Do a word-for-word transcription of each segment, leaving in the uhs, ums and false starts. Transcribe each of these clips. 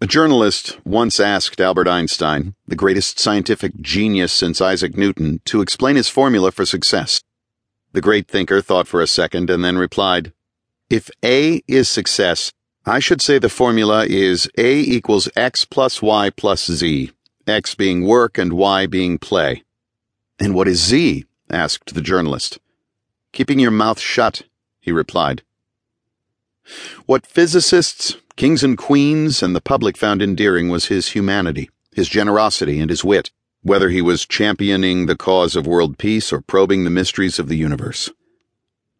A journalist once asked Albert Einstein, the greatest scientific genius since Isaac Newton, to explain his formula for success. The great thinker thought for a second and then replied, "If A is success, I should say the formula is A equals X plus Y plus Z, X being work and Y being play." "And what is Z?" asked the journalist. "Keeping your mouth shut," he replied. What physicists, kings and queens, and the public found endearing was his humanity, his generosity, and his wit, whether he was championing the cause of world peace or probing the mysteries of the universe.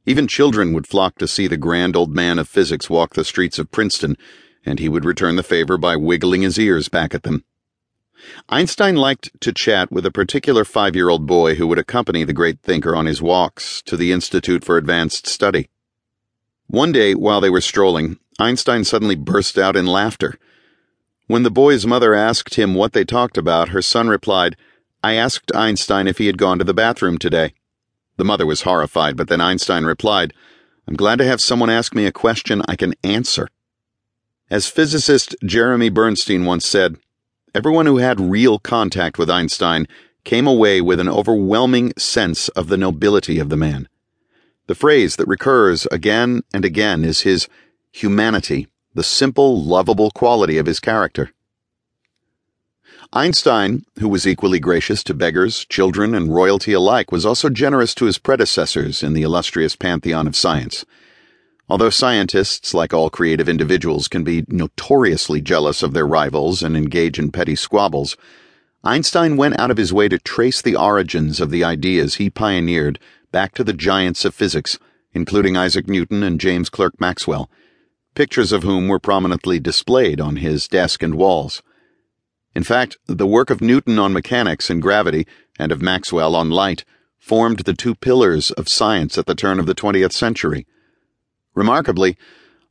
Even children would flock to see the grand old man of physics walk the streets of Princeton, and he would return the favor by wiggling his ears back at them. Einstein liked to chat with a particular five-year-old boy who would accompany the great thinker on his walks to the Institute for Advanced Study. One day, while they were strolling, Einstein suddenly burst out in laughter. When the boy's mother asked him what they talked about, her son replied, "I asked Einstein if he had gone to the bathroom today." The mother was horrified, but then Einstein replied, "I'm glad to have someone ask me a question I can answer." As physicist Jeremy Bernstein once said, everyone who had real contact with Einstein came away with an overwhelming sense of the nobility of the man. The phrase that recurs again and again is his humanity, the simple, lovable quality of his character. Einstein, who was equally gracious to beggars, children, and royalty alike, was also generous to his predecessors in the illustrious pantheon of science. Although scientists, like all creative individuals, can be notoriously jealous of their rivals and engage in petty squabbles, Einstein went out of his way to trace the origins of the ideas he pioneered back to the giants of physics, including Isaac Newton and James Clerk Maxwell, pictures of whom were prominently displayed on his desk and walls. In fact, the work of Newton on mechanics and gravity, and of Maxwell on light, formed the two pillars of science at the turn of the twentieth century. Remarkably,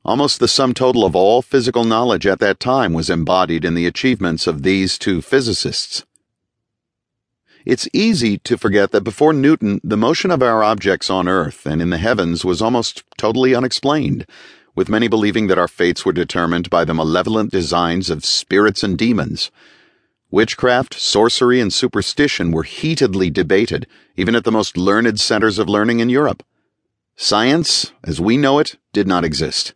almost the sum total of all physical knowledge at that time was embodied in the achievements of these two physicists. It's easy to forget that before Newton, the motion of our objects on Earth and in the heavens was almost totally unexplained, with many believing that our fates were determined by the malevolent designs of spirits and demons. Witchcraft, sorcery, and superstition were heatedly debated, even at the most learned centers of learning in Europe. Science, as we know it, did not exist.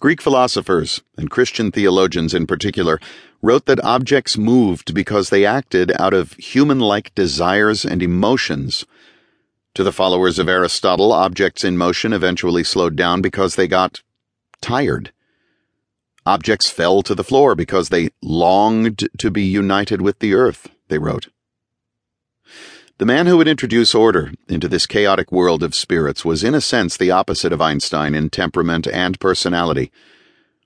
Greek philosophers, and Christian theologians in particular, wrote that objects moved because they acted out of human-like desires and emotions. To the followers of Aristotle, objects in motion eventually slowed down because they got tired. Objects fell to the floor because they longed to be united with the earth, they wrote. The man who would introduce order into this chaotic world of spirits was in a sense the opposite of Einstein in temperament and personality.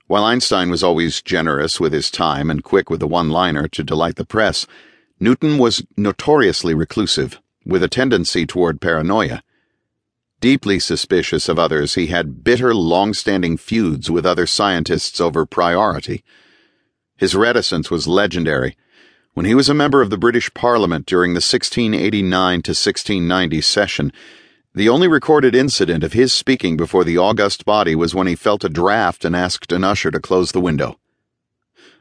While Einstein was always generous with his time and quick with the one-liner to delight the press, Newton was notoriously reclusive, with a tendency toward paranoia. Deeply suspicious of others, he had bitter, long-standing feuds with other scientists over priority. His reticence was legendary. When he was a member of the British Parliament during the sixteen eighty-nine to sixteen ninety session, the only recorded incident of his speaking before the august body was when he felt a draft and asked an usher to close the window.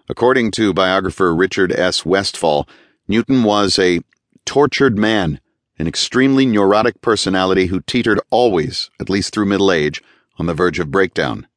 According to biographer Richard S. Westfall, Newton was a tortured man, an extremely neurotic personality who teetered always, at least through middle age, on the verge of breakdown.